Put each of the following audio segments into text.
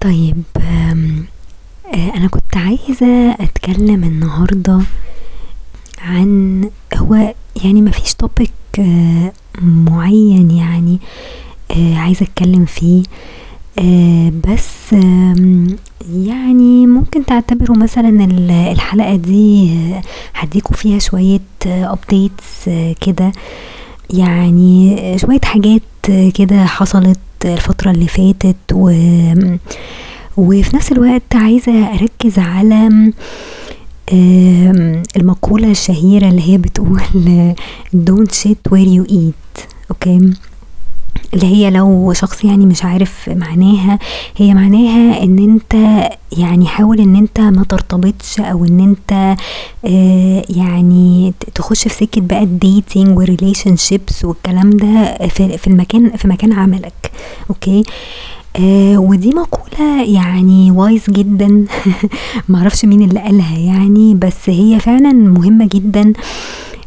طيب انا كنت عايزة اتكلم النهاردة عن هو يعني مفيش توبيك معين يعني عايزة اتكلم فيه بس يعني ممكن تعتبروا مثلا الحلقة دي هديكوا فيها شوية updates كده يعني شوية حاجات كده حصلت الفترة اللي فاتت وفي نفس الوقت عايزة اركز على المقولة الشهيرة اللي هي بتقول don't shit where you eat okay؟ اللي هي لو شخص يعني مش عارف معناها هي معناها ان انت يعني حاول ان انت ما ترتبطش او ان انت يعني تخش في سكة بقى الديتينج والريليشن شيبس والكلام ده في مكان عملك اوكي ودي مقولة يعني وايز جدا معرفش مين اللي قالها يعني بس هي فعلا مهمة جدا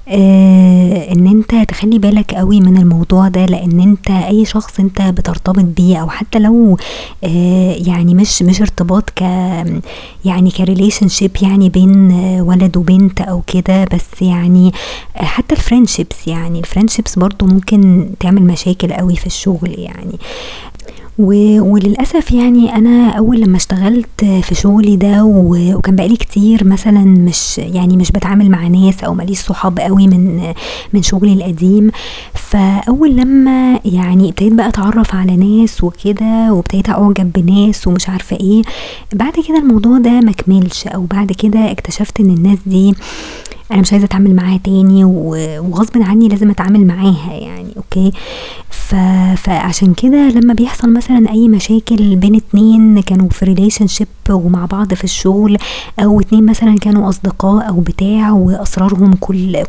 ان انت تخلي بالك قوي من الموضوع ده لان انت اي شخص انت بترتبط بيه او حتى لو يعني مش ارتباط يعني كريليشن شيب يعني بين ولد وبنت او كده بس يعني حتى الفريندشيبس برضو ممكن تعمل مشاكل قوي في الشغل يعني وللأسف يعني أنا أول لما اشتغلت في شغلي ده وكان بقالي كتير مثلا مش بتعامل مع ناس أو ماليش صحاب قوي من شغلي القديم فأول لما يعني ابتديت بقى أتعرف على ناس وكده وابتديت أعجب بناس ومش عارفة إيه بعد كده الموضوع ده مكملش أو بعد كده اكتشفت إن الناس دي انا مش عايزة اتعامل معاها تاني وغصب عني لازم اتعامل معاها يعني اوكي فعشان كده لما بيحصل مثلا اي مشاكل بين اتنين كانوا في ريليشن شيب ومع بعض في الشغل او اتنين مثلا كانوا اصدقاء او بتاع واسرارهم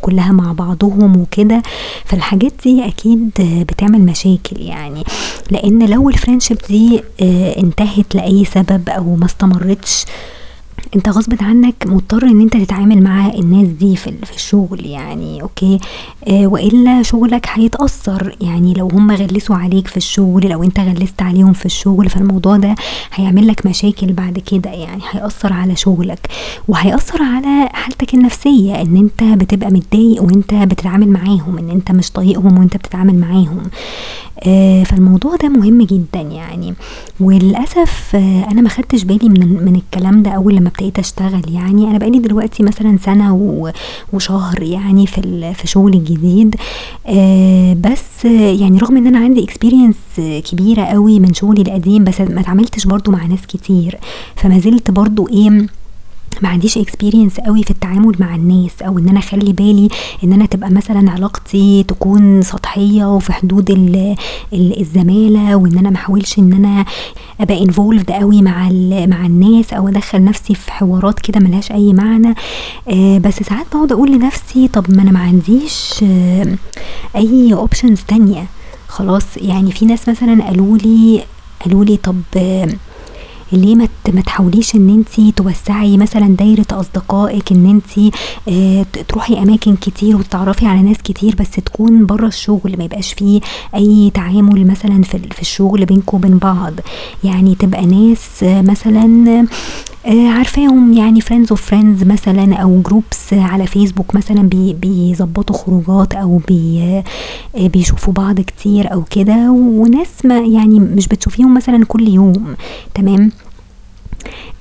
كلها مع بعضهم وكده فالحاجات دي اكيد بتعمل مشاكل يعني لان لو الفريندشيب دي انتهت لاي سبب او ما استمرتش انت غصب عنك مضطر ان انت تتعامل مع الناس دي في الشغل يعني اوكي والا شغلك هيتأثر يعني لو هم غلسوا عليك في الشغل لو انت غلست عليهم في الشغل فالموضوع ده هيعمل لك مشاكل بعد كده يعني هيأثر على شغلك وهيأثر على حالتك النفسية ان انت بتبقى متضايق وانت بتتعامل معاهم ان انت مش طايقهم وانت بتتعامل معاهم فالموضوع ده مهم جدا يعني وللأسف انا ما خدتش بالي من الكلام ده اول لما ابتديت اشتغل يعني انا بقالي دلوقتي مثلا سنة وشهر يعني في شغلي الجديد بس يعني رغم ان انا عندي اكسبيرينس كبيرة قوي من شغلي القديم بس ما تعاملتش برضو مع ناس كتير فما زلت برضو ايه ما عنديش اكسبيرينس قوي في التعامل مع الناس او ان انا خلي بالي ان انا تبقى مثلا علاقتي تكون سطحية وفي حدود الزمالة وان انا محاولش ان انا ابقى انفولفد قوي مع الناس او ادخل نفسي في حوارات كده ملهاش اي معنى بس ساعات بقعد اقول لنفسي طب ما انا ما عنديش اي اوبشنز تانية خلاص يعني في ناس مثلا قالولي طب ليه ما تحاوليش ان انتي توسعي مثلا دايرة اصدقائك ان انتي تروحي اماكن كتير وتتعرفي على ناس كتير بس تكون برا الشغل ما يبقاش فيه اي تعامل مثلا في الشغل بينكم وبين بعض يعني تبقى ناس مثلا عارفاهم يعني فريندز اوف فريندز مثلا او جروبس على فيسبوك مثلا بيظبطوا خروجات او بيشوفوا بعض كتير او كده وناس ما يعني مش بتشوفيهم مثلا كل يوم تمام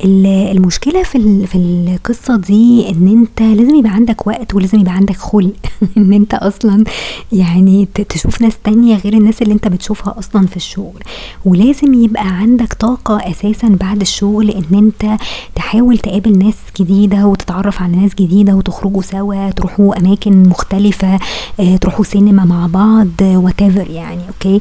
المشكلة في القصة دي ان انت لازم يبقى عندك وقت ولازم يبقى عندك خلق ان انت اصلا يعني تشوف ناس تانية غير الناس اللي انت بتشوفها اصلا في الشغل ولازم يبقى عندك طاقة اساسا بعد الشغل ان انت تحاول تقابل ناس جديدة وتتعرف على ناس جديدة وتخرجوا سوا تروحوا اماكن مختلفة تروحوا سينما مع بعض whatever يعني اوكي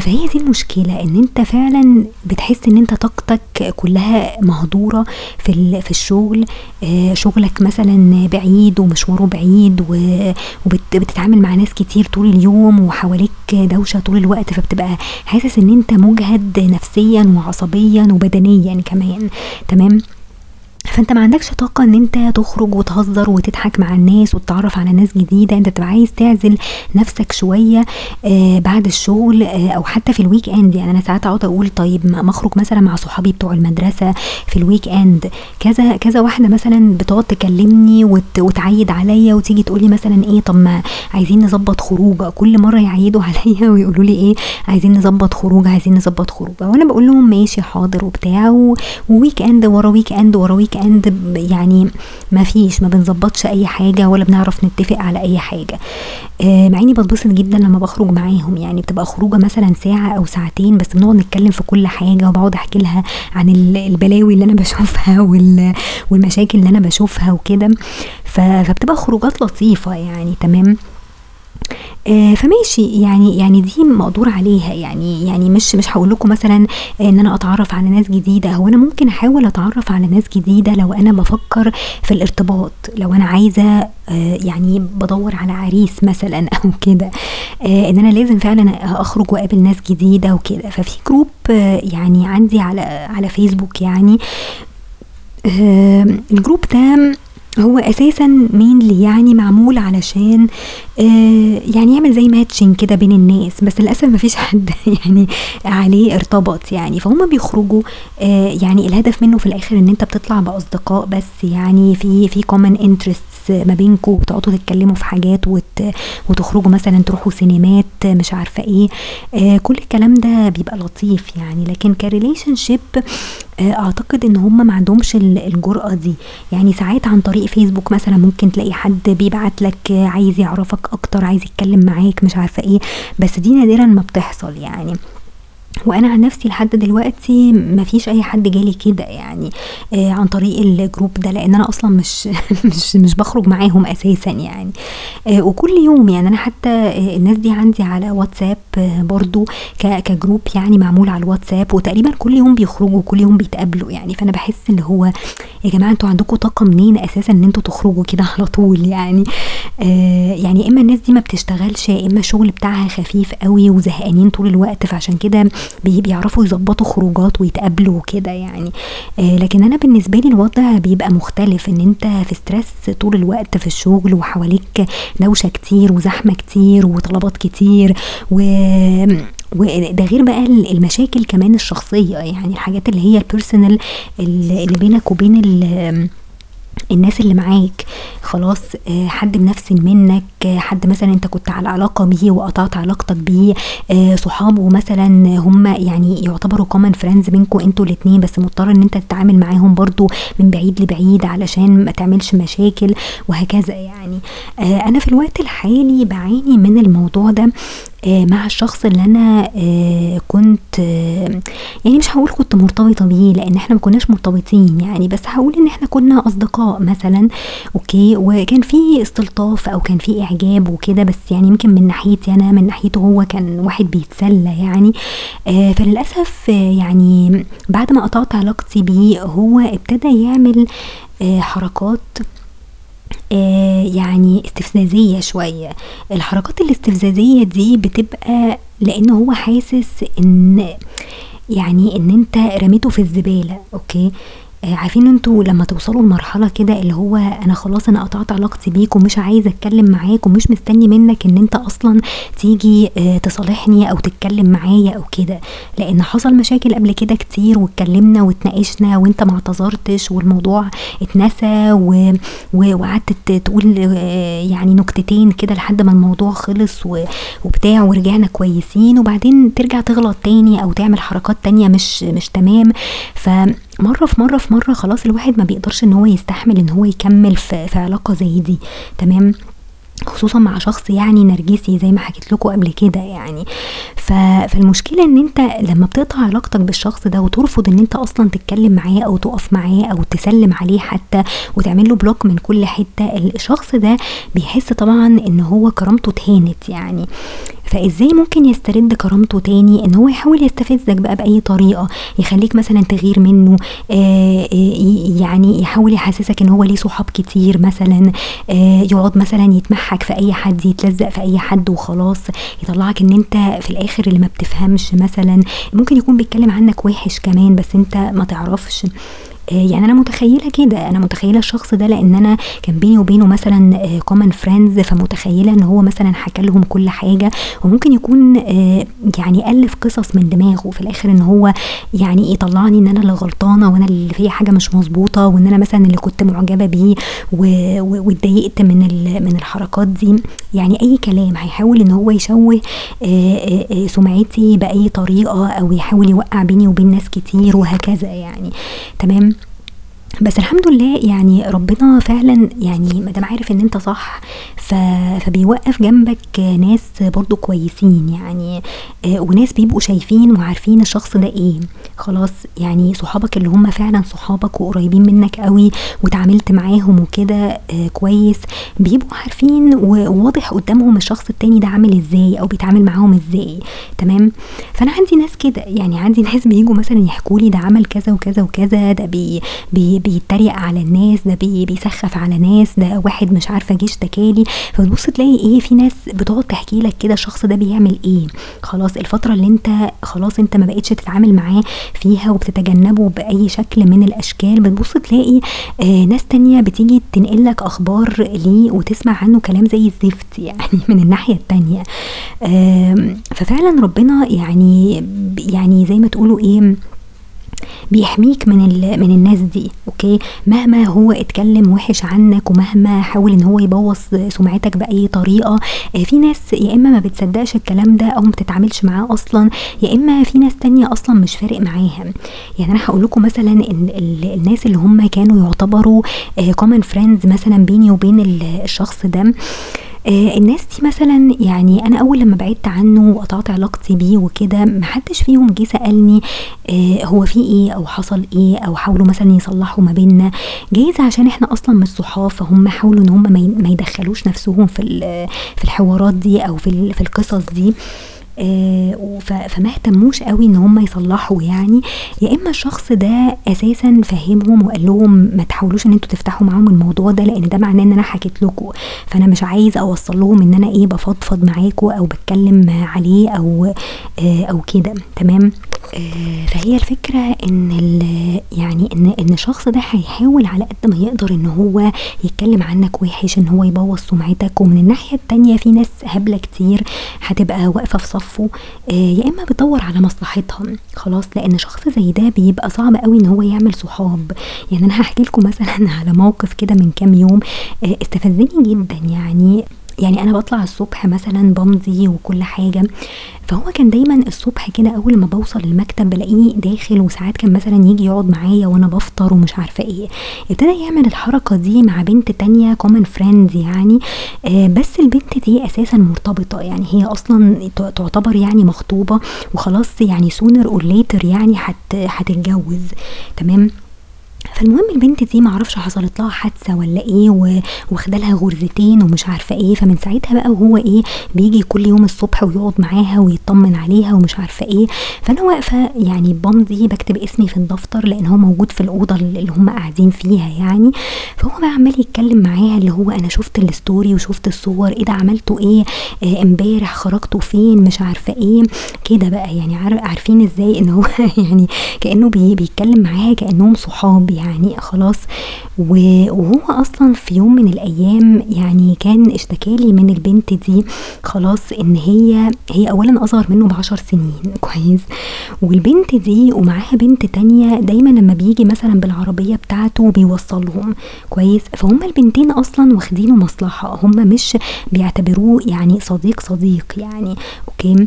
فهي دي المشكلة ان انت فعلا بتحس ان انت طاقتك كلها مهدورة في الشغل شغلك مثلا بعيد ومشواره بعيد وبتتعامل مع ناس كتير طول اليوم وحواليك دوشة طول الوقت فبتبقى حاسس ان انت مجهد نفسيا وعصبيا وبدنيا كمان تمام فانت ما عندكش طاقه ان انت تخرج وتهزر وتضحك مع الناس وتتعرف على ناس جديده. انت بتبقى عايز تعزل نفسك شويه بعد الشغل او حتى في الويك اند. يعني انا ساعات اقعد اقول طيب ما اخرج مثلا مع صحابي بتوع المدرسه في الويك اند. كذا كذا واحده مثلا بتقعد تكلمني وتعيد عليا وتيجي تقولي مثلا ايه طب ما عايزين نظبط خروج. كل مره يعيدوا عليا ويقولوا لي ايه عايزين نظبط خروج عايزين نظبط خروج، وانا بقول لهم ماشي حاضر وبتاع، وويك اند ورا ويك اند ورا ويك اند يعني ما بنظبطش اي حاجه ولا بنعرف نتفق على اي حاجه. مع اني بتبسط جدا لما بخرج معاهم، يعني بتبقى خروجه مثلا ساعه او ساعتين بس بنقعد نتكلم في كل حاجه، وبقعد احكي لها عن البلاوي اللي انا بشوفها والمشاكل اللي انا بشوفها وكده، فبتبقى خروجات لطيفه يعني. تمام فماشي يعني دي مقدور عليها يعني مش هقول لكم مثلا ان انا اتعرف على ناس جديده. هو انا ممكن احاول اتعرف على ناس جديده لو انا بفكر في الارتباط، لو انا عايزه يعني بدور على عريس مثلا او كده، ان انا لازم فعلا اخرج واقابل ناس جديده وكده. ففي جروب يعني عندي على فيسبوك، يعني الجروب ده هو اساسا مين يعني معمول علشان يعني يعمل زي ماتشين كده بين الناس، بس للاسف مفيش حد يعني عليه ارتبط يعني. فهم بيخرجوا يعني الهدف منه في الاخر ان انت بتطلع باصدقاء بس، يعني في common interests ما بينكم، وتقعدوا تتكلموا في حاجات وتخرجوا مثلا تروحوا سينمات مش عارفه ايه. كل الكلام ده بيبقى لطيف يعني، لكن كريليشن شيب اعتقد ان هم ما عندهمش الجرأة دي. يعني ساعات عن طريق فيسبوك مثلا ممكن تلاقي حد بيبعت لك عايز يعرفك اكتر، عايز يتكلم معاك مش عارفة ايه، بس دي نادرا ما بتحصل يعني. وانا عن نفسي لحد دلوقتي مفيش اي حد جالي كده يعني عن طريق الجروب ده، لان انا اصلا مش بخرج معاهم اساسا يعني. وكل يوم يعني انا حتى الناس دي عندي على واتساب برضو كجروب يعني معمول على الواتساب، وتقريبا كل يوم بيخرجوا كل يوم بيتقابلوا يعني. فانا بحس اللي هو يا جماعه انتوا عندكم طاقه منين اساسا ان انتوا تخرجوا كده على طول يعني. يعني اما الناس دي ما بتشتغلش، اما الشغل بتاعها خفيف قوي وزهقانين طول الوقت، فعشان كده بيعرفوا يظبطوا خروجات ويتقابلوا كده يعني. لكن انا بالنسبه لي الوضع بيبقى مختلف، ان انت في ستريس طول الوقت في الشغل، وحواليك دوشه كتير وزحمه كتير وطلبات كتير، وده غير بقى المشاكل كمان الشخصيه، يعني الحاجات اللي هي البيرسونال اللي بينك وبين الناس اللي معاك. خلاص حد بنفس منك، حد مثلا انت كنت على علاقة بيه وقطعت علاقتك بيه، صحابه مثلا هم يعني يعتبروا common friends بينكوا انتوا الاتنين، بس مضطر ان انت تتعامل معاهم برضو من بعيد لبعيد علشان ما تعملش مشاكل وهكذا يعني. انا في الوقت الحالي بعاني من الموضوع ده مع الشخص اللي انا كنت يعني مش هقول كنت مرتبطة بيه لان احنا ما كناش مرتبطين يعني، بس هقول ان احنا كنا اصدقاء مثلا اوكي، وكان في استلطاف او كان في اعجاب وكده، بس يعني يمكن من ناحيتي انا، من ناحيته هو كان واحد بيتسلى يعني. فللاسف يعني بعد ما قطعت علاقتي بيه هو ابتدى يعمل حركات يعني استفزازية شوية. الحركات الاستفزازية دي بتبقى لانه هو حاسس ان يعني ان انت رميته في الزبالة. اوكي عارفين انتوا لما توصلوا لمرحلة كده اللي هو انا خلاص انا قطعت علاقتي بيك ومش عايزة اتكلم معاك، ومش مستني منك ان انت اصلا تيجي تصالحني او تتكلم معايا او كده، لان حصل مشاكل قبل كده كتير واتكلمنا واتناقشنا وانت ما اعتذرتش والموضوع اتنسى وقعدت تقول يعني نكتتين كده لحد ما الموضوع خلص وبتاع ورجعنا كويسين، وبعدين ترجع تغلط تاني او تعمل حركات تانية مش تمام. فمرة في مرة خلاص الواحد ما بيقدرش ان هو يستحمل ان هو يكمل في علاقة زي دي. تمام خصوصا مع شخص يعني نرجسي زي ما حكيت لكم قبل كده يعني. فالمشكلة ان انت لما بتقطع علاقتك بالشخص ده وترفض ان انت اصلا تتكلم معاه او تقف معاه او تسلم عليه حتى وتعمل له بلوك من كل حتة، الشخص ده بيحس طبعا ان هو كرامته اتهانت يعني. فازاي ممكن يسترد كرامته تاني؟ ان هو يحاول يستفزك بقى باي طريقه، يخليك مثلا تغير منه، يعني يحاول يحسسك ان هو ليه صحاب كتير مثلا، يقعد مثلا يتمحك في اي حد، يتلزق في اي حد وخلاص، يطلعك ان انت في الاخر اللي ما بتفهمش مثلا. ممكن يكون بيتكلم عنك وحش كمان بس انت ما تعرفش. يعني انا متخيله كده، انا متخيله الشخص ده لان انا كان بيني وبينه مثلا كومن فريندز، فمتخيله ان هو مثلا حكى لهم كل حاجه، وممكن يكون يعني الف قصص من دماغه في الاخر ان هو يعني يطلعني ان انا اللي غلطانه وانا اللي في حاجه مش مظبوطه، وان انا مثلا اللي كنت معجبه بيه واتضايقت من الحركات دي. يعني اي كلام هيحاول ان هو يشوه سمعتي باي طريقه، او يحاول يوقع بيني وبين ناس كتير وهكذا يعني. تمام، بس الحمد لله يعني ربنا فعلا يعني مادام عارف ان انت صح فبيوقف جنبك ناس برضو كويسين يعني، وناس بيبقوا شايفين وعارفين الشخص ده ايه. خلاص يعني صحابك اللي هم فعلا صحابك وقريبين منك قوي وتعاملت معاهم وكده كويس، بيبقوا عارفين وواضح قدامهم الشخص التاني ده عامل ازاي او بيتعامل معاهم ازاي. تمام، فانا عندي ناس كده يعني، عندي ناس بييجوا مثلا يحكولي ده عمل كذا وكذا وكذا، ده بيتريق على الناس، ده بيسخف على ناس، ده واحد مش عارفه جيش تكالي. فبتبص تلاقي ايه، في ناس بتقعد تحكي لك كده الشخص ده بيعمل ايه. خلاص الفتره اللي انت خلاص انت ما بقتش تتعامل معاه فيها وبتتجنبه باي شكل من الاشكال، بتبص تلاقي ناس تانية بتيجي تنقلك اخبار ليه وتسمع عنه كلام زي الزفت يعني من الناحيه التانية. ففعلا ربنا يعني زي ما تقولوا ايه، بيحميك من الناس دي. اوكي، مهما هو اتكلم وحش عنك ومهما حاول ان هو يبوظ سمعتك باي طريقه، في ناس يا اما ما بتصدقش الكلام ده او ما بتتعاملش معاه اصلا، يا اما في ناس تانية اصلا مش فارق معاها. يعني انا هقول لكم مثلا ان الناس اللي هم كانوا يعتبروا كومن فريندز مثلا بيني وبين الشخص ده، الناس دي مثلا يعني انا اول لما بعدت عنه وقطعت علاقتي بيه وكده، محدش فيهم جه سالني هو في ايه او حصل ايه او حاولوا مثلا يصلحوا ما بيننا. جايز عشان احنا اصلا مش صحاب، فهم حاولوا ان هم ما يدخلوش نفسهم في الحوارات دي او في القصص دي، فما اهتموش قوي ان هم يصلحوا يعني. يا اما الشخص ده اساسا فهمهم وقال لهم ما تحاولوش ان انتوا تفتحوا معاهم الموضوع ده، لان ده معناه ان انا حكيت لكم، فانا مش عايز اوصل لهم ان انا ايه بفضفض معاكم او بتكلم عليه او كده. تمام، فهي الفكرة ان يعني ان الشخص ده هيحاول على قد ما يقدر ان هو يتكلم عنك وحش، ان هو يبوظ سمعتك. ومن الناحية التانية في ناس هبلة كتير هتبقى واقفة في صفه، يا اما بتدور على مصلحتها. خلاص، لان شخص زي ده بيبقى صعب قوي ان هو يعمل صحاب. يعني انا هحكي لكم مثلا على موقف كده من كام يوم استفزني جدا يعني انا بطلع الصبح مثلا بمضي وكل حاجه، فهو كان دايما الصبح كده اول ما بوصل المكتب بلاقيه داخل، وساعات كان مثلا يجي يقعد معايا وانا بفطر ومش عارفه ايه. ابتدى يعمل الحركه دي مع بنت تانية كومن فريند يعني، بس البنت دي اساسا مرتبطه، يعني هي اصلا تعتبر يعني مخطوبه وخلاص، يعني سونر اور ليتر يعني هتتجوز. تمام، فالمهم البنت دي معرفش حصلت لها حادثه ولا ايه، واخدالها غرزتين ومش عارفه ايه. فمن ساعتها بقى وهو ايه بيجي كل يوم الصبح ويقعد معاها ويطمن عليها ومش عارفه ايه. فانا واقفه يعني بمضي بكتب اسمي في الدفتر لان هو موجود في الاوضه اللي هم قاعدين فيها يعني. فهو بقى عمال يتكلم معاها اللي هو انا شفت الستوري وشفت الصور، ايه ده عملته ايه امبارح، خرجتوا فين، مش عارفه ايه كده بقى. يعني عارفين ازاي ان هو يعني كانه بيتكلم معاها كانهم صحاب يعني. خلاص، وهو اصلا في يوم من الايام يعني كان اشتكالي من البنت دي خلاص ان هي اولا اصغر منه ب10 سنين. كويس، والبنت دي ومعاها بنت تانية دايما لما بيجي مثلا بالعربية بتاعته بيوصلهم. كويس، فهم البنتين اصلا واخدينه مصلحة، هم مش بيعتبروه يعني صديق يعني. اوكي،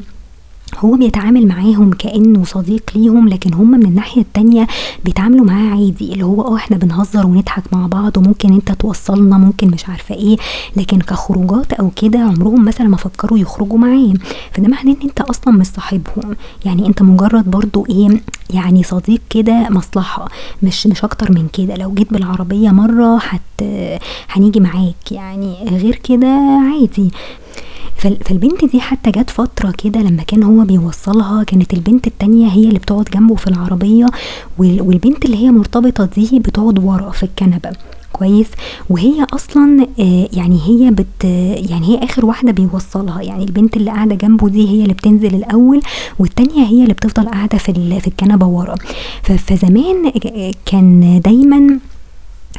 هو بيتعامل معاهم كأنه صديق ليهم، لكن هم من الناحية التانية بيتعاملوا معاه عادي، اللي هو احنا بنهزر ونضحك مع بعض وممكن انت توصلنا ممكن مش عارفة ايه، لكن كخروجات او كده عمرهم مثلا ما فكروا يخرجوا معاه. فده معناه ان انت اصلا مش صاحبهم، يعني انت مجرد برضو ايه يعني صديق كده مصلحة، مش اكتر من كده. لو جيت بالعربية مرة هنيجي معاك يعني، غير كده عادي. فالبنت دي حتى جت فترة كده لما كان هو بيوصلها كانت البنت التانية هي اللي بتقعد جنبه في العربية، والبنت اللي هي مرتبطة دي بتقعد ورا في الكنبة. كويس. وهي اصلا يعني هي يعني هي اخر واحده بيوصلها، يعني البنت اللي قاعده جنبه دي هي اللي بتنزل الاول، والتانية هي اللي بتفضل قاعده في الكنبه ورا. فزمان كان دايما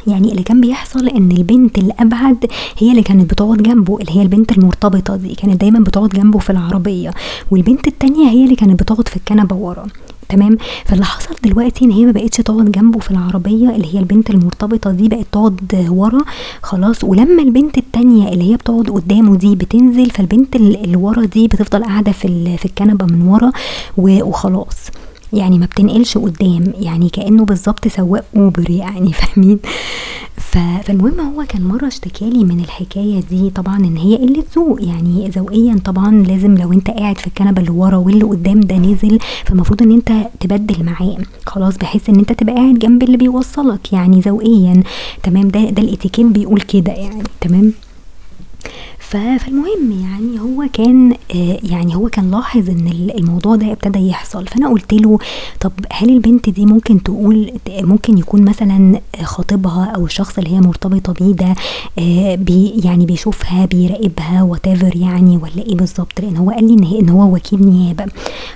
يعني اللي كان بيحصل ان البنت اللي ابعد هي اللي كانت بتقعد جنبه، اللي هي البنت المرتبطه دي كانت دايما بتقعد جنبه في العربيه، والبنت التانية هي اللي كانت بتقعد في الكنبه ورا. تمام. فاللي حصل دلوقتي ان هي ما بقتش تقعد جنبه في العربيه، اللي هي البنت المرتبطه دي بقت تقعد ورا خلاص، ولما البنت التانية اللي هي بتقعد قدامه دي بتنزل، فالبنت اللي ورا دي بتفضل قاعده في الكنبه من ورا وخلاص، يعني ما بتنقلش قدام، يعني كأنه بالظبط سواق اوبر، يعني فاهمين. فالمهم هو كان مرة اشتكالي من الحكاية دي طبعا ان هي قلة ذوق، يعني ذوقيا طبعا لازم لو انت قاعد في الكنبة اللي ورا واللي قدام ده نزل، فالمفروض ان انت تبدل معاه خلاص، بحيث ان انت تبقى قاعد جنب اللي بيوصلك، يعني ذوقيا. تمام. ده الاتيكيت بيقول كده يعني. تمام. فالمهم يعني هو كان لاحظ ان الموضوع ده ابتدى يحصل، فانا قلت له طب هل البنت دي ممكن تقول ممكن يكون مثلا خطيبها او الشخص اللي هي مرتبطه بيه ده يعني بيشوفها بيراقبها وتافر يعني، ولا ايه بالظبط؟ لان هو قال لي ان هو وكيل نيابه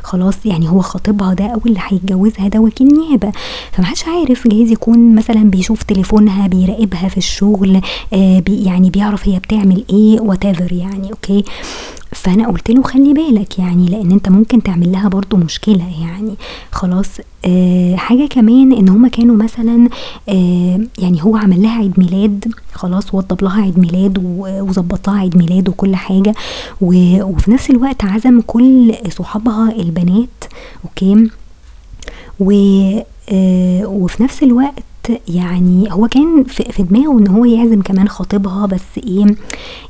خلاص، يعني هو خطيبها ده او اللي هيتجوزها ده وكيل نيابه، فمحدش عارف، جايز يكون مثلا بيشوف تليفونها، بيراقبها في الشغل، يعني بيعرف هي بتعمل ايه يعني. اوكي. فانا قلت له خلي بالك يعني، لان انت ممكن تعمل لها برضو مشكلة يعني خلاص. حاجة كمان ان هما كانوا مثلا يعني هو عمل لها عيد ميلاد خلاص، وضب لها عيد ميلاد وظبط لها عيد ميلاد وكل حاجة، وفي نفس الوقت عزم كل صحابها البنات. اوكي. وفي نفس الوقت يعني هو كان في دماغه ان هو يعزم كمان خطيبها، بس ايه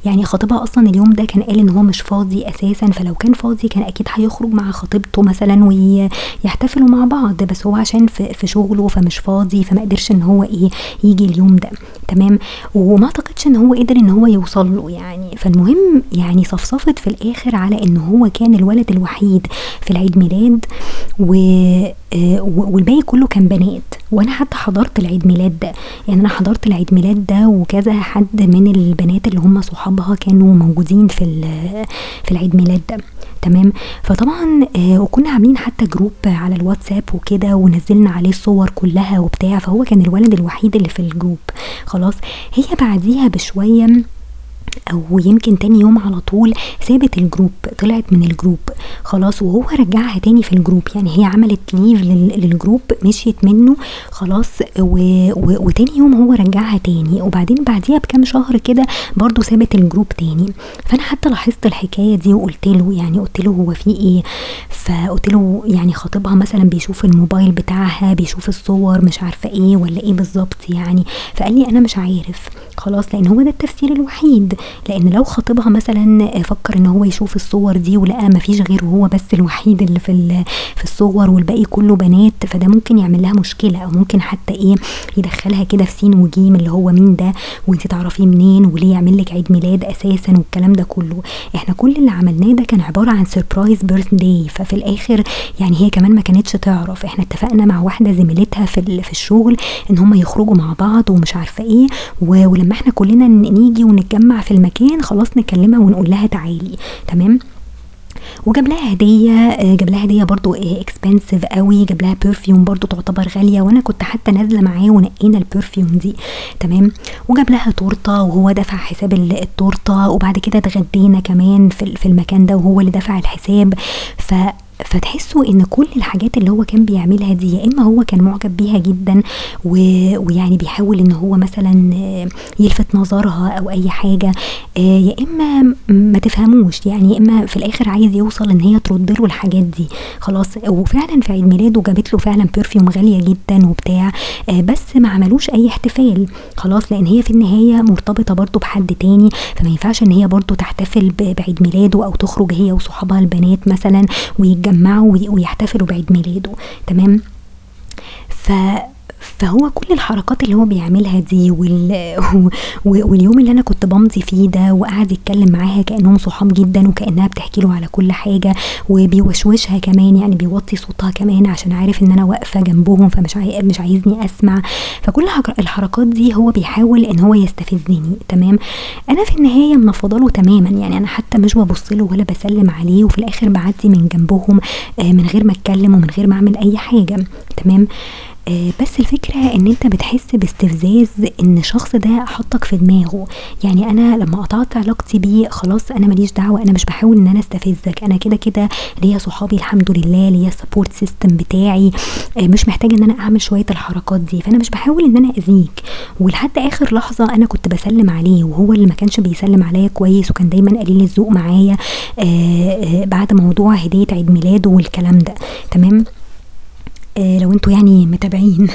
يعني خطيبها اصلا اليوم ده كان قال ان هو مش فاضي اساسا، فلو كان فاضي كان اكيد هيخرج مع خطيبته مثلا ويحتفلوا مع بعض، بس هو عشان في شغله فمش فاضي، فما قدرش ان هو ايه يجي اليوم ده. تمام. وما اعتقدش ان هو قدر ان هو يوصل له يعني. فالمهم يعني صفصفت في الاخر على ان هو كان الولد الوحيد في العيد ميلاد والباقي كله كان بنات، وانا حتى حضرت العيد ميلاد ده، يعني انا حضرت العيد ميلاد ده وكذا حد من البنات اللي هم صحابها كانوا موجودين في العيد ميلاد ده. تمام. فطبعا وكنا عاملين حتى جروب على الواتساب وكده، ونزلنا عليه الصور كلها وبتاع، فهو كان الولد الوحيد اللي في الجروب خلاص. هي بعديها بشوية او يمكن تاني يوم على طول سابت الجروب، طلعت من الجروب خلاص، وهو رجعها تاني في الجروب، يعني هي عملت ليف للجروب، مشيت منه خلاص، وتاني يوم هو رجعها تاني، وبعدين بعديها بكام شهر كده برضو سابت الجروب تاني. فانا حتى لاحظت الحكاية دي وقلت له، يعني قلت له هو في ايه؟ فقلت له يعني خطيبها مثلا بيشوف الموبايل بتاعها، بيشوف الصور، مش عارفة ايه ولا ايه بالظبط يعني. فقال لي انا مش عارف خلاص، لان هو ده التفسير الوحيد، لان لو خطيبها مثلا فكر ان هو يشوف الصور دي ولقى ما فيش غيره هو بس الوحيد اللي في الصور والباقي كله بنات، فده ممكن يعمل لها مشكله، او ممكن حتى ايه يدخلها كده في سين وجيم، اللي هو مين ده وانت تعرفيه منين وليه يعمل لك عيد ميلاد اساسا والكلام ده كله. احنا كل اللي عملناه ده كان عباره عن سيربرايز بيرث داي، ففي الاخر يعني هي كمان ما كانتش تعرف. احنا اتفقنا مع واحده زميلتها في الشغل ان هم يخرجوا مع بعض ومش عارفه ايه، ولما احنا كلنا نيجي ونتجمع في المكان خلاص نكلمها ونقول لها تعالي. تمام. وجاب لها هديه، برضو اكسبنسيف قوي، جاب لها برفيوم برضو تعتبر غاليه، وانا كنت حتى نازله معاه ونقينا البرفيوم دي. تمام. وجاب لها تورته وهو دفع حساب التورته، وبعد كده اتغدينا كمان في المكان ده وهو اللي دفع الحساب. فتحسوا ان كل الحاجات اللي هو كان بيعملها دي، يا اما هو كان معجب بيها جدا ويعني بيحاول ان هو مثلا يلفت نظرها او اي حاجه، يا اما ما تفهموش يعني، يا اما في الاخر عايز يوصل ان هي ترد له الحاجات دي خلاص. وفعلا في عيد ميلاده جابت له فعلا برفيوم غاليه جدا وبتاع، بس ما عملوش اي احتفال خلاص، لان هي في النهايه مرتبطه برضو بحد تاني، فما ينفعش ان هي برضو تحتفل بعيد ميلاده او تخرج هي وصحابها البنات مثلا ويتجمعوا ويحتفلوا بعيد ميلاده. تمام. فهو كل الحركات اللي هو بيعملها دي واليوم اللي انا كنت بمضي فيه ده، وقعد يتكلم معاها كانهم صحاب جدا وكانها بتحكي له على كل حاجه، وبيوشوشها كمان يعني بيوطي صوتها كمان عشان عارف ان انا واقفه جنبهم فمش عايزني اسمع. فكل الحركات دي هو بيحاول ان هو يستفزني. تمام، انا في النهايه منفضه له تماما، يعني انا حتى مش ببص له ولا بسلم عليه، وفي الاخر بعدي من جنبهم من غير ما اتكلم ومن غير ما اعمل اي حاجه. تمام، بس الفكرة ان انت بتحس باستفزاز ان شخص ده حطك في دماغه. يعني انا لما قطعت علاقتي بيه خلاص انا ماليش دعوة، انا مش بحاول ان انا استفزك، انا كده كده ليا صحابي الحمد لله، ليا السبورت سيستم بتاعي، مش محتاجة ان انا اعمل شوية الحركات دي، فانا مش بحاول ان انا اذيك. ولحد اخر لحظة انا كنت بسلم عليه وهو اللي ما كانش بيسلم عليا كويس، وكان دايما قليل الذوق معايا بعد موضوع هدية عيد ميلاده والكلام ده. تمام، لو انتوا يعني متابعين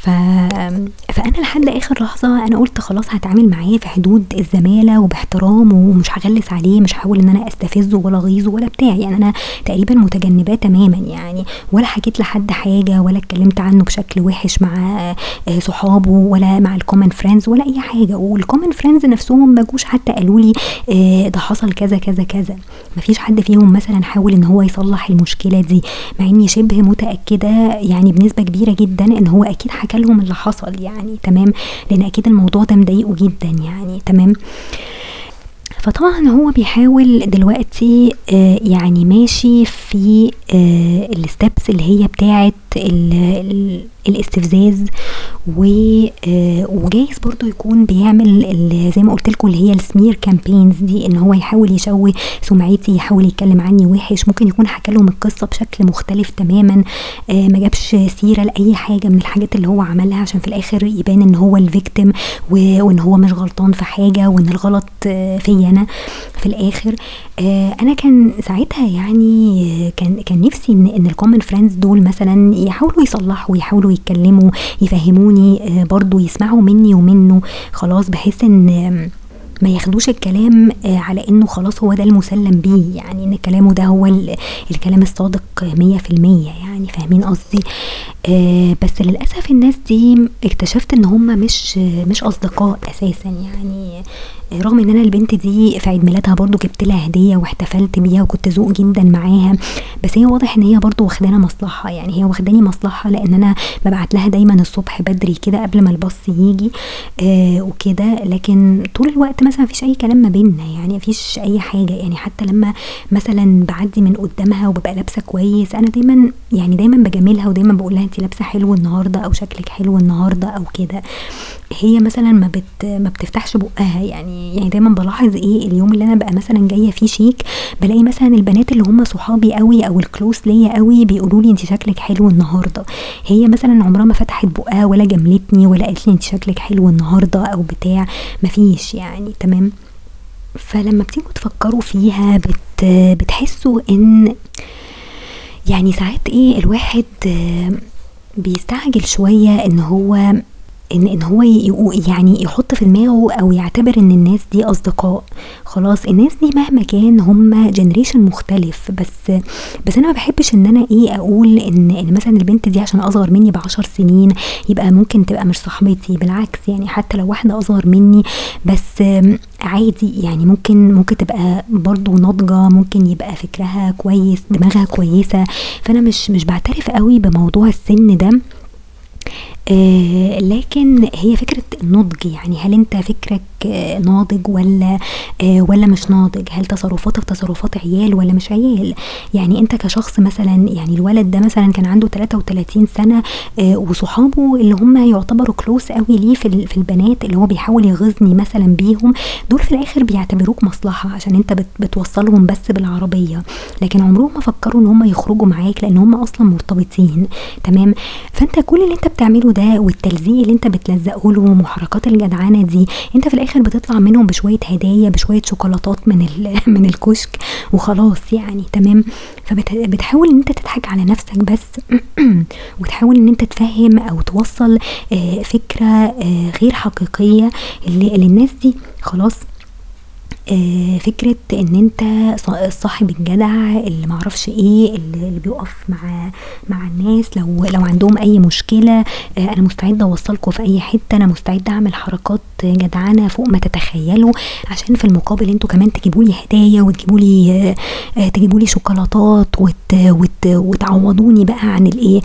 فانا لحد اخر لحظه انا قلت خلاص هتعامل معاه في حدود الزماله وباحترام، ومش هغلس عليه، مش هحاول ان انا استفزه ولا غيظه ولا بتاع. يعني انا تقريبا متجنباه تماما، يعني ولا حكيت لحد حاجه ولا اتكلمت عنه بشكل وحش مع صحابه ولا مع الكومن فريندز ولا اي حاجه. والكومن فريندز نفسهم ما جوش حتى قالوا لي ده حصل كذا كذا كذا، مفيش حد فيهم مثلا حاول ان هو يصلح المشكله دي، مع اني شبه متاكده يعني بنسبه كبيره جدا ان هو اكيد حكى لهم اللي حصل. يعني تمام، لان اكيد الموضوع ده مضايقه جدا يعني. تمام، فطبعا هو بيحاول دلوقتي يعني ماشي في الستبس اللي هي بتاعت الاستفزاز، وجايز برضو يكون بيعمل زي ما قلت لكم اللي هي السمير كامبينز دي، ان هو يحاول يشوه سمعتي، يحاول يتكلم عني وحش. ممكن يكون حكى لهم القصه بشكل مختلف تماما، ما جابش سيره لاي حاجه من الحاجات اللي هو عملها، عشان في الاخر يبان ان هو الفيكتيم وان هو مش غلطان في حاجه وان الغلط فيا انا في الاخر. انا كان ساعتها يعني كان نفسي ان الكومن فريندز دول مثلا يحاولوا يصلحوا، يحاولوا يتكلموا، يفهموني برضو، يسمعوا مني ومنه خلاص، بحيث ان ما ياخدوش الكلام على انه خلاص هو ده المسلم بيه، يعني ان كلامه ده هو الكلام الصادق 100%. يعني فاهمين قصدي؟ بس للأسف الناس دي اكتشفت ان هم مش اصدقاء اساسا. يعني رغم ان انا البنت دي في عيد ميلادها برضو جبت لها هدية واحتفلت بيها وكنت ذوق جدا معاها، بس هي واضح ان هي برضو واخدانا مصلحة. يعني هي واخداني مصلحة لان انا ببعت لها دايما الصبح بدري كده قبل ما الباص يجي وكده، لكن طول الوقت مثلا مفيش اي كلام ما بيننا، يعني مفيش اي حاجة. يعني حتى لما مثلا بعدي من قدامها وببقى لابسة كويس، انا دايما يعني دايما بجملها ودايما بقولها انتي لابسة حلو النهاردة، او شكلك حلو النهاردة او كده. هي مثلا ما بتفتحش بقها، يعني دايما بلاحظ اليوم اللي انا بقى مثلا جايه فيه شيك، بلاقي مثلا البنات اللي هم صحابي قوي او الكلوس ليا قوي بيقولوا لي انت شكلك حلو النهارده. هي مثلا عمرها ما فتحت بقها ولا جملتني ولا قالت لي انت شكلك حلو النهارده او بتاع، مفيش يعني. تمام، فلما بتيجوا تفكروا فيها بتحسوا ان يعني ساعات الواحد بيستعجل شويه ان هو يعني يحط في دماغه او يعتبر ان الناس دي اصدقاء. خلاص الناس دي مهما كان هم جنريشن مختلف، بس انا ما بحبش ان انا اقول ان مثلا البنت دي عشان اصغر مني ب10 سنين يبقى ممكن تبقى مش صاحبتي. بالعكس يعني حتى لو واحده اصغر مني بس عادي، يعني ممكن تبقى برضو ناضجه، ممكن يبقى فكرها كويس، دماغها كويسه. فانا مش بعترف قوي بموضوع السن ده، لكن هي فكرة النضج. يعني هل انت فكرك ناضج ولا مش ناضج؟ هل تصرفاتك تصرفات عيال ولا مش عيال؟ يعني انت كشخص مثلا، يعني الولد ده مثلا كان عنده 33 سنة وصحابه اللي هم يعتبروا كلوس قوي ليه في البنات اللي هو بيحاول يغزني مثلا بيهم دول، في الاخر بيعتبروك مصلحة عشان انت بتوصلهم بس بالعربية، لكن عمرهم ما فكروا ان هم يخرجوا معاك لان هم اصلا مرتبطين. تمام، فانت كل اللي انت بتعمله ده والتلزيق اللي انت بتلزقه له ومحركات الجدعانه دي، انت في الاخر بتطلع منهم بشويه هدايا، بشويه شوكولاتات من الكشك وخلاص. يعني تمام، فبتحاول ان انت تضحك على نفسك بس وتحاول ان انت تفهم او توصل فكره غير حقيقيه اللي الناس دي خلاص فكرة ان انت صاحب الجدع اللي معرفش ايه اللي بيقف مع الناس لو عندهم اي مشكلة. انا مستعدة اوصلكم في اي حتة، انا مستعدة اعمل حركات جدعانة فوق ما تتخيلوا، عشان في المقابل انتوا كمان تجيبولي هدايا وتجيبولي شوكولاتات وتعوضوني بقى عن الايه،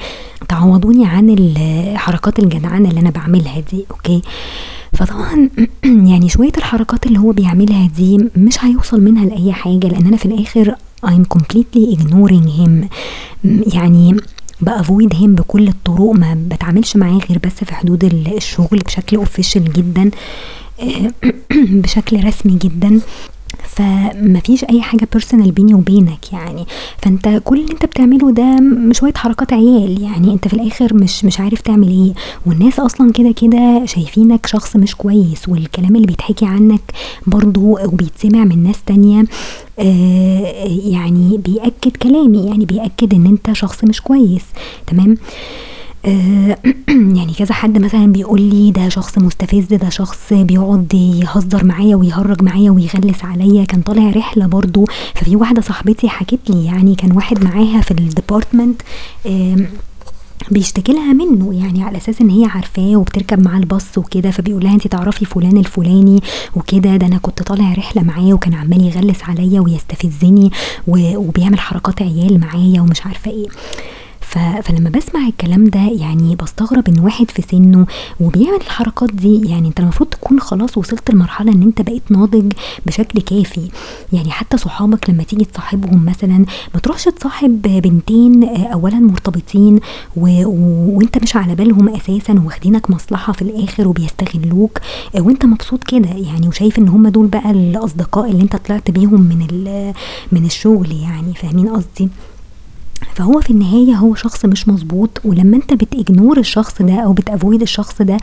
تعوضوني عن الحركات الجدعانة اللي انا بعملها دي. اوكي، فطبعا يعني شوية الحركات اللي هو بيعملها دي مش هيوصل منها لأي حاجة، لأن أنا في الآخر I'm completely ignoring him، يعني بأفويد him بكل الطرق، ما بتعاملش معاه غير بس في حدود الشغل بشكل official جدا، بشكل رسمي جدا، فما فيش اي حاجة personal بيني وبينك يعني. فانت كل اللي انت بتعمله ده شوية حركات عيال، يعني انت في الاخر مش عارف تعمل ايه، والناس اصلا كده كده شايفينك شخص مش كويس، والكلام اللي بيتحكي عنك برضو وبيتسمع من ناس تانية يعني بيأكد كلامي، يعني بيأكد ان انت شخص مش كويس. تمام، يعني كذا حد مثلا بيقول لي ده شخص مستفز، ده شخص بيقعد يهزر معايا ويهرج معايا ويغلس عليا. كان طالع رحله برضو، ففي واحده صاحبتي حكت لي يعني كان واحد معاها في الديبارتمنت بيشتكي لها منه، يعني على اساس ان هي عارفاه وبتركب معاه الباص وكده، فبيقولها انت تعرفي فلان الفلاني وكده، ده انا كنت طالع رحله معاه وكان عمال يغلس عليا ويستفزني وبيعمل حركات عيال معايا ومش عارفه ايه. فلما بسمع الكلام ده يعني بستغرب ان واحد في سنه وبيعمل الحركات دي، يعني انت المفروض تكون خلاص وصلت لمرحلة ان انت بقيت ناضج بشكل كافي. يعني حتى صحابك لما تيجي تصاحبهم مثلا ما تروحش تصاحب بنتين اولا مرتبطين وانت مش على بالهم اساسا، واخدينك مصلحة في الاخر وبيستغلوك وانت مبسوط كده يعني، وشايف ان هم دول بقى الاصدقاء اللي انت طلعت بيهم من الشغل، يعني فاهمين قصدي. فهو في النهاية هو شخص مش مظبوط، ولما انت بتجنور الشخص ده او بتأفويد الشخص ده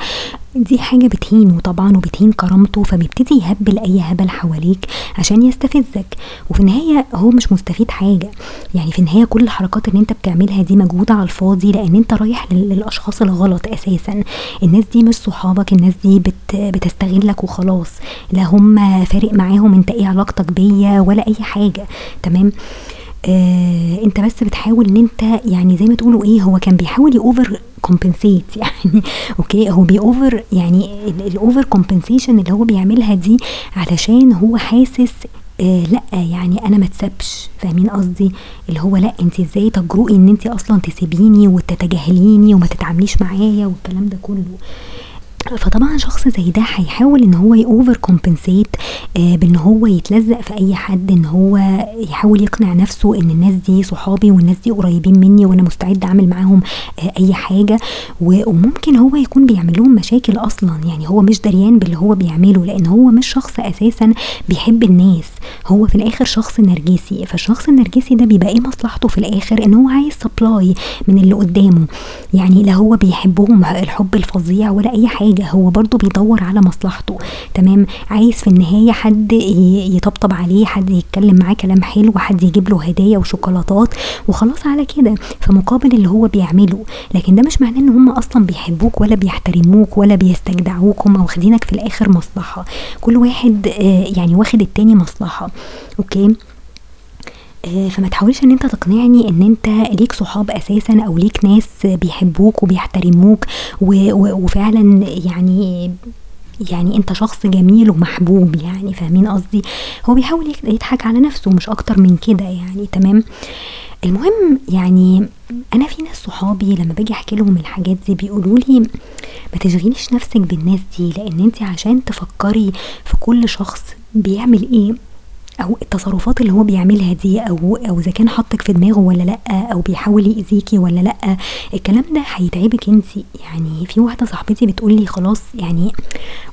دي حاجة بتهينه طبعا وبتهين كرامته، فبيبتدي يهبل اي هبل حواليك عشان يستفزك، وفي النهاية هو مش مستفيد حاجة. يعني في النهاية كل الحركات اللي انت بتعملها دي مجهودة على الفاضي، لان انت رايح للاشخاص الغلط اساسا. الناس دي مش صحابك، الناس دي بتستغلك وخلاص، لا هم فارق معاهم انت ايه علاقتك بيا ولا اي حاجة. تمام، انت بس بتحاول ان انت يعني زي ما تقولوا ايه، هو كان بيحاول يوفر كومبنسيت يعني. اوكي، هو بيوفر يعني الاوفر كومبنسيشن اللي هو بيعملها دي علشان هو حاسس لا يعني انا ما تسبش، فاهمين قصدي، اللي هو لا انت ازاي تجرؤي ان انت اصلا تسيبيني وتتجاهليني وما تتعامليش معايا والكلام ده كله. فطبعا شخص زي ده هيحاول ان هو يوفر كومبنسيت بان هو يتلزق في اي حد، ان هو يحاول يقنع نفسه ان الناس دي صحابي والناس دي قريبين مني وانا مستعد اعمل معاهم اي حاجة، وممكن هو يكون بيعمل لهم مشاكل اصلا، يعني هو مش دريان باللي هو بيعمله، لان هو مش شخص اساسا بيحب الناس، هو في الاخر شخص نرجسي. فالشخص النرجسي ده بيبقى ايه مصلحته في الاخر، ان هو عايز سبلاي من اللي قدامه، يعني لا هو بيحبهم الحب الفظيع ولا اي حاجة، هو برضو بيدور على مصلحته. تمام، عايز في النهاية حد يطبطب عليه، حد يتكلم معاه كلام حلو، حد يجيب له هدايا وشوكولاتات وخلاص على كده، فمقابل اللي هو بيعمله. لكن ده مش معناه ان هم اصلا بيحبوك ولا بيحترموك ولا بيستجدعوك، هم واخدينك في الاخر مصلحة، كل واحد يعني واخد التاني مصلحة. اوكي، فما تحاولش ان انت تقنعني ان انت ليك صحاب اساسا او ليك ناس بيحبوك وبيحترموك وفعلا يعني انت شخص جميل ومحبوب، يعني فاهمين قصدي، هو بيحاول يضحك على نفسه مش اكتر من كده يعني. تمام، المهم يعني انا في ناس صحابي لما باجي احكي لهم الحاجات دي بيقولوا لي ما تشغليش نفسك بالناس دي، لان انت عشان تفكري في كل شخص بيعمل ايه او التصرفات اللي هو بيعملها دي او اذا كان حطك في دماغه ولا لا، او بيحاول يأذيكي ولا لا، الكلام ده هيتعبك انت. يعني في واحده صاحبتي بتقولي خلاص يعني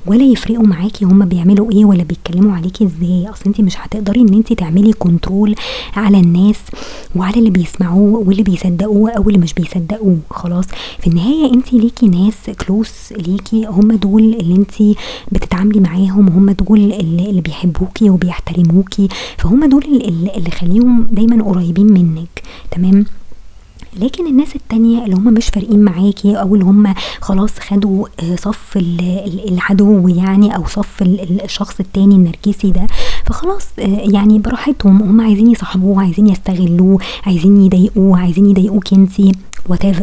ولا يفرقوا معاكي هم بيعملوا ايه ولا بيتكلموا عليكي ازاي، اصل انت مش هتقدري ان انت تعملي كنترول على الناس وعلى اللي بيسمعوه واللي بيصدقوه او اللي مش بيصدقوه. خلاص، في النهايه انت ليكي ناس كلوز ليكي، هم دول اللي انت بتتعاملي معاهم، هم دول اللي بيحبوكي وبيحترموكي، فهم دول اللي خليهم دايما قريبين منك. تمام، لكن الناس التانية اللي هم مش فارقين معاكي او اللي هم خلاص خدوا صف العدو يعني او صف الشخص التاني النرجسي ده، فخلاص يعني براحتهم، هم عايزين يصاحبوه، عايزين يستغلوه، عايزين يضايقوه، عايزين يضايقوك انتي whatever.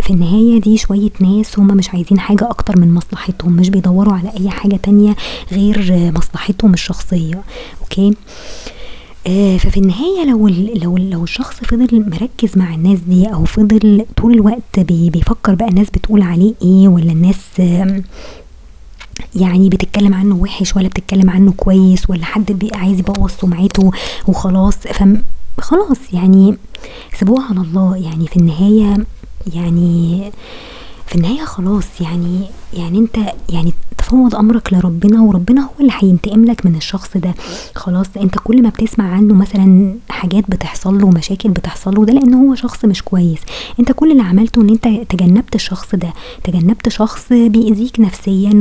في النهاية دي شوية ناس هم مش عايزين حاجة اكتر من مصلحتهم، مش بيدوروا على اي حاجة تانية غير مصلحتهم الشخصية. اوكي، ففي النهاية لو الشخص فضل مركز مع الناس دي او فضل طول الوقت بيفكر بقى الناس بتقول عليه ايه، ولا الناس يعني بتتكلم عنه وحش ولا بتتكلم عنه كويس، ولا حد بيبقى عايز يبوظ سمعته وخلاص، فخلاص يعني سيبوها على الله. يعني في النهاية خلاص يعني انت يعني تفوض امرك لربنا، وربنا هو اللي هينتقم لك من الشخص ده. خلاص انت كل ما بتسمع عنه مثلا حاجات بتحصل له، مشاكل بتحصل له، ده لان هو شخص مش كويس. انت كل اللي عملته ان انت تجنبت الشخص ده، تجنبت شخص بيأذيك نفسيا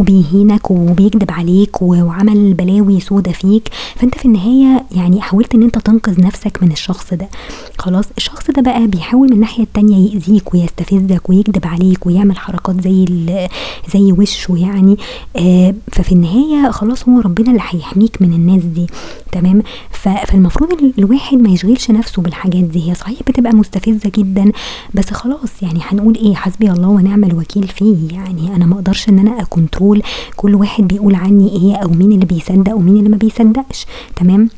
وبيهينك وبيكذب عليك وعمل بلاوي سودة فيك. فانت في النهاية يعني حاولت ان انت تنقذ نفسك من الشخص ده. خلاص الشخص ده بقى بيحاول من الناحية التانية يأذيك ويستفزك ويكذب عليك ويعمل حركات زي وشه يعني. ففي النهاية خلاص هو ربنا اللي هيحميك من الناس دي، تمام. فالمفروض الواحد ما يشغلش نفسه بالحاجات دي. هي صحيح بتبقى مستفزة جدا، بس خلاص يعني هنقول ايه، حسبي الله ونعم الوكيل فيه. يعني انا ما اقدرش ان انا اكنترول كل واحد بيقول عني ايه او مين اللي بيصدق ومين اللي ما بيصدقش، تمام.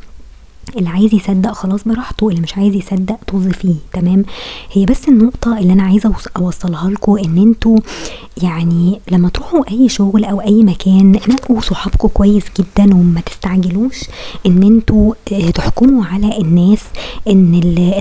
اللي عايز يصدق خلاص براحته، اللي مش عايز يصدق طز فيه، تمام. هي بس النقطة اللي انا عايزة اوصلها لكم ان انتوا يعني لما تروحوا اي شغل او اي مكان نقوا صحابكم كويس جدا، وما تستعجلوش ان انتوا تحكموا على الناس ان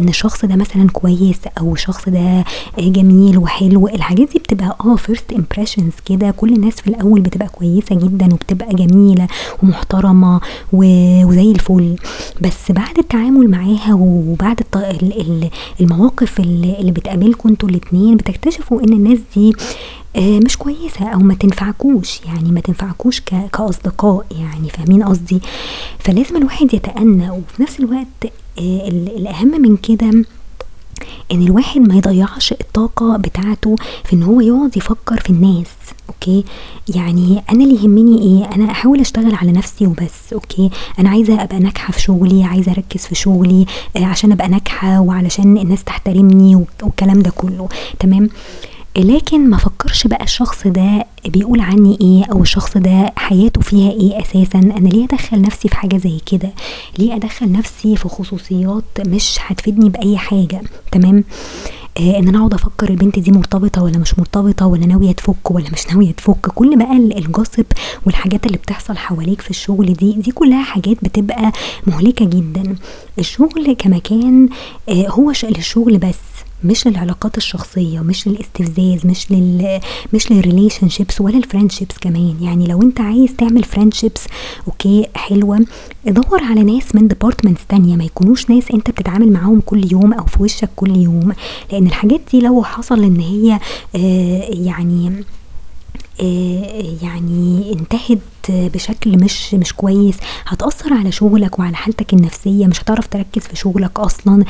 الشخص ده مثلا كويس او الشخص ده جميل وحلو. الحاجات دي بتبقى first impressions كده. كل الناس في الاول بتبقى كويسة جدا وبتبقى جميلة ومحترمة وزي الفل، بس بعد التعامل معاها وبعد المواقف اللي بتقابلكم انتوا الاتنين بتكتشفوا ان الناس دي مش كويسة او ما تنفعكوش، يعني ما تنفعكوش كأصدقاء، يعني فاهمين قصدي. فلازم الواحد يتأنى، وفي نفس الوقت الأهم من كده ان الواحد ما يضيعش الطاقة بتاعته في ان هو يقعد يفكر في الناس. اوكي، يعني انا اللي يهمني ايه، انا احاول اشتغل على نفسي وبس. اوكي، انا عايزة ابقى ناجحة في شغلي، عايزة اركز في شغلي عشان ابقى ناجحة وعلشان الناس تحترمني والكلام ده كله، تمام. لكن ما فكرش بقى الشخص ده بيقول عني ايه، او الشخص ده حياته فيها ايه اساسا. انا ليه ادخل نفسي في حاجة زي كده، ليه ادخل نفسي في خصوصيات مش هتفيدني باي حاجة، تمام. ان انا اقعد افكر البنت دي مرتبطة ولا مش مرتبطة، ولا ناوية تفك ولا مش ناوية تفك. كل بقى الجوسب والحاجات اللي بتحصل حواليك في الشغل دي كلها حاجات بتبقى مهلكة جدا. الشغل كمكان هو للشغل بس، مش للعلاقات الشخصية، مش للاستفزاز، مش للريليشن شيبس ولا الفريندشيبس كمان. يعني لو انت عايز تعمل فريندشيبس اوكي حلوة، دور على ناس من ديبارتمنتس تانية، ما يكونوش ناس انت بتتعامل معهم كل يوم او في وشك كل يوم. لان الحاجات دي لو حصل ان هي يعني انتهت بشكل مش كويس، هتأثر على شغلك وعلى حالتك النفسية، مش هتعرف تركز في شغلك اصلا.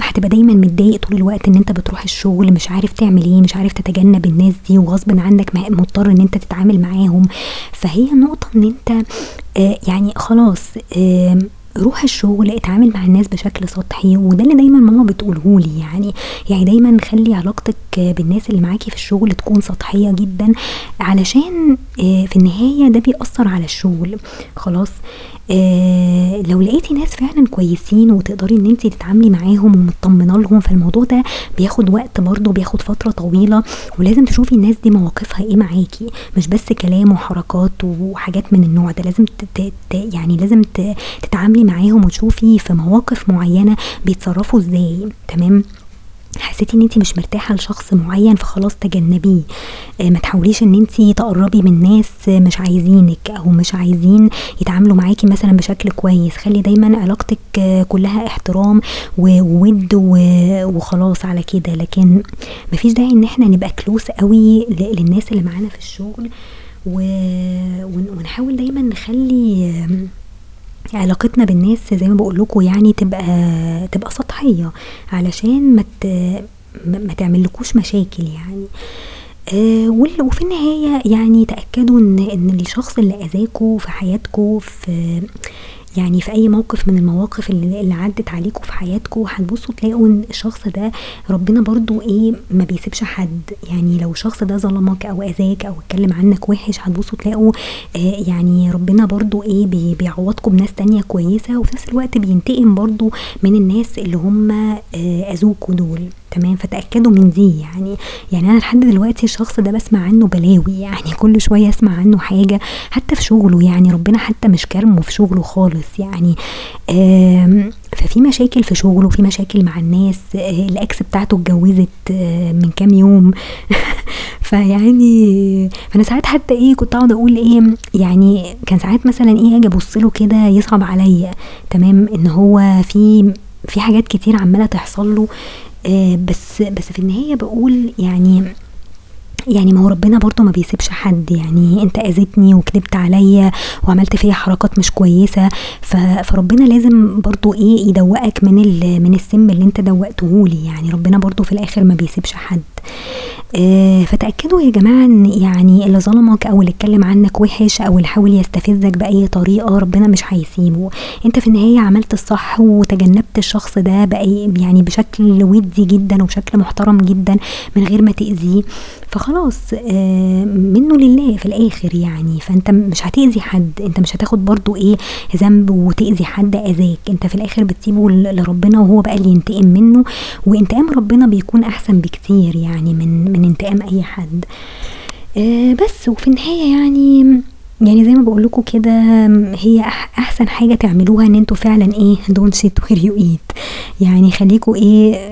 هتبقى دايما متضايق طول الوقت ان انت بتروح الشغل مش عارف تعمل ايه، مش عارف تتجنب الناس دي، وغصب عنك مضطر ان انت تتعامل معاهم. فهي نقطة ان انت يعني خلاص روح الشغل، اتعامل مع الناس بشكل سطحي. وده اللي دايما ماما بتقوله لي، يعني دايما خلي علاقتك بالناس اللي معاكي في الشغل تكون سطحية جدا، علشان في النهاية ده بيأثر على الشغل. خلاص لو لقيتي ناس فعلا كويسين وتقدري ان انتي تتعاملي معاهم ومطمنه لهم، فالموضوع ده بياخد وقت برضه، بياخد فترة طويلة، ولازم تشوفي الناس دي مواقفها ايه معاكي، مش بس كلام وحركات وحاجات من النوع ده. لازم لازم تتعاملي معاهم وتشوفي في مواقف معينة بيتصرفوا ازاي، تمام. حسيتي ان انتي مش مرتاحة لشخص معين فخلاص تجنبيه، ما تحاوليش ان انتي تقربي من ناس مش عايزينك او مش عايزين يتعاملوا معاكي مثلا بشكل كويس. خلي دايما علاقتك كلها احترام وود وخلاص على كده. لكن مفيش داعي ان احنا نبقى كلوس قوي للناس اللي معانا في الشغل، ونحاول دايما نخلي علاقتنا بالناس زي ما بقولكوا يعني تبقى سطحية علشان ما تعملكوش مشاكل يعني. وفي النهاية يعني تأكدوا ان الشخص اللي اذاكوا في حياتكوا في يعني في اي موقف من المواقف اللي عدت عليكوا في حياتكوا هتبصوا تلاقوا ان الشخص ده ربنا برضو ما بيسيبش حد. يعني لو الشخص ده ظلمك او اذاك او اتكلم عنك وحش هتبصوا تلاقوا يعني ربنا برضو بيعوضكوا بناس تانية كويسة، وفي نفس الوقت بينتقم برضو من الناس اللي هم اذوكوا دول. تمام، فتأكدوا من دي يعني انا لحد دلوقتي الشخص ده بسمع عنه بلاوي، يعني كل شوية اسمع عنه حاجة حتى في شغله، يعني ربنا حتى مش كرمه في شغله خالص يعني. ففي مشاكل في شغله، في مشاكل مع الناس، الاكس بتاعته اتجوزت من كام يوم فيعني انا ساعات حتى كنت اقعد اقول يعني كان ساعات مثلا اجي ابص له كده يصعب عليا. تمام، ان هو في حاجات كتير عماله تحصل له، بس في النهاية بقول يعني ما هو ربنا برضو ما بيسيبش حد. يعني انت اذيتني وكذبت عليا وعملت فيها حركات مش كويسة، فربنا لازم برضو يدوقك من السم اللي انت دوقتهولي. يعني ربنا برضو في الاخر ما بيسيبش حد. فتأكدوا يا جماعة ان يعني اللي ظلمك او اللي اتكلم عنك وحش او اللي حاول يستفزك بأي طريقة ربنا مش هيسيبه. انت في النهاية عملت الصح وتجنبت الشخص ده يعني بشكل ودي جدا وبشكل محترم جدا من غير ما تأذيه، فخلاص منه لله في الاخر يعني. فانت مش هتأذي حد، انت مش هتاخد برضو ذنب وتأذي حد اذاك، انت في الاخر بتسيبه لربنا وهو بقى اللي ينتقم منه، وانتقام ربنا بيكون احسن بكتير يعني من انتقام اي حد. بس وفي النهاية يعني زي ما بقولكوا كده هي احسن حاجة تعملوها ان انتوا فعلا don't sit where you eat. يعني خليكوا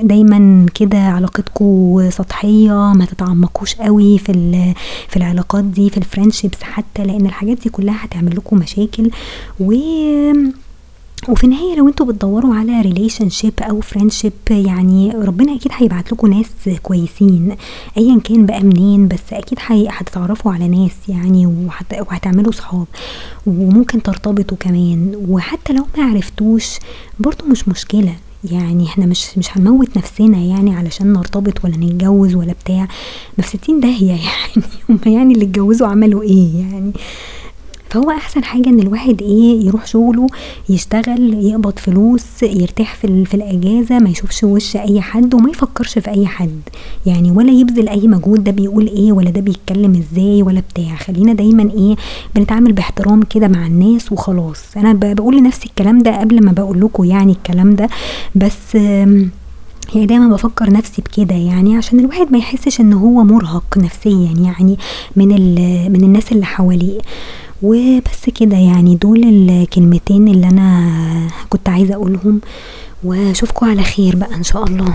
دايما كده علاقتكوا سطحية، ما تتعمقوش قوي في العلاقات دي، في الفرنشيبس حتى، لان الحاجات دي كلها هتعملكوا مشاكل. وفي النهاية لو انتوا بتدوروا على relationship او friendship يعني ربنا اكيد هيبعت لكم ناس كويسين ايا كان بقى منين، بس اكيد هتتعرفوا على ناس يعني وهتعملوا صحاب وممكن ترتبطوا كمان. وحتى لو ما عرفتوش برضو مش مشكلة، يعني احنا مش هنموت نفسنا يعني علشان نرتبط ولا نتجوز ولا بتاع، ما في 60 داهية يعني هم يعني اللي اتجوزوا عملوا يعني. فهو احسن حاجة ان الواحد يروح شغله، يشتغل، يقبض فلوس، يرتاح في الاجازة، ما يشوفش وش اي حد وما يفكرش في اي حد يعني، ولا يبذل اي مجهود ده بيقول ولا ده بيتكلم ازاي ولا بتاع. خلينا دايما بنتعامل باحترام كده مع الناس وخلاص. انا بقول لنفسي الكلام ده قبل ما بقول لكم يعني الكلام ده، بس يعني دايما بفكر نفسي بكده يعني عشان الواحد ما يحسش ان هو مرهق نفسيا يعني من الناس اللي حواليه. وبس كده يعني دول الكلمتين اللي انا كنت عايزة اقولهم، واشوفكم على خير بقى ان شاء الله.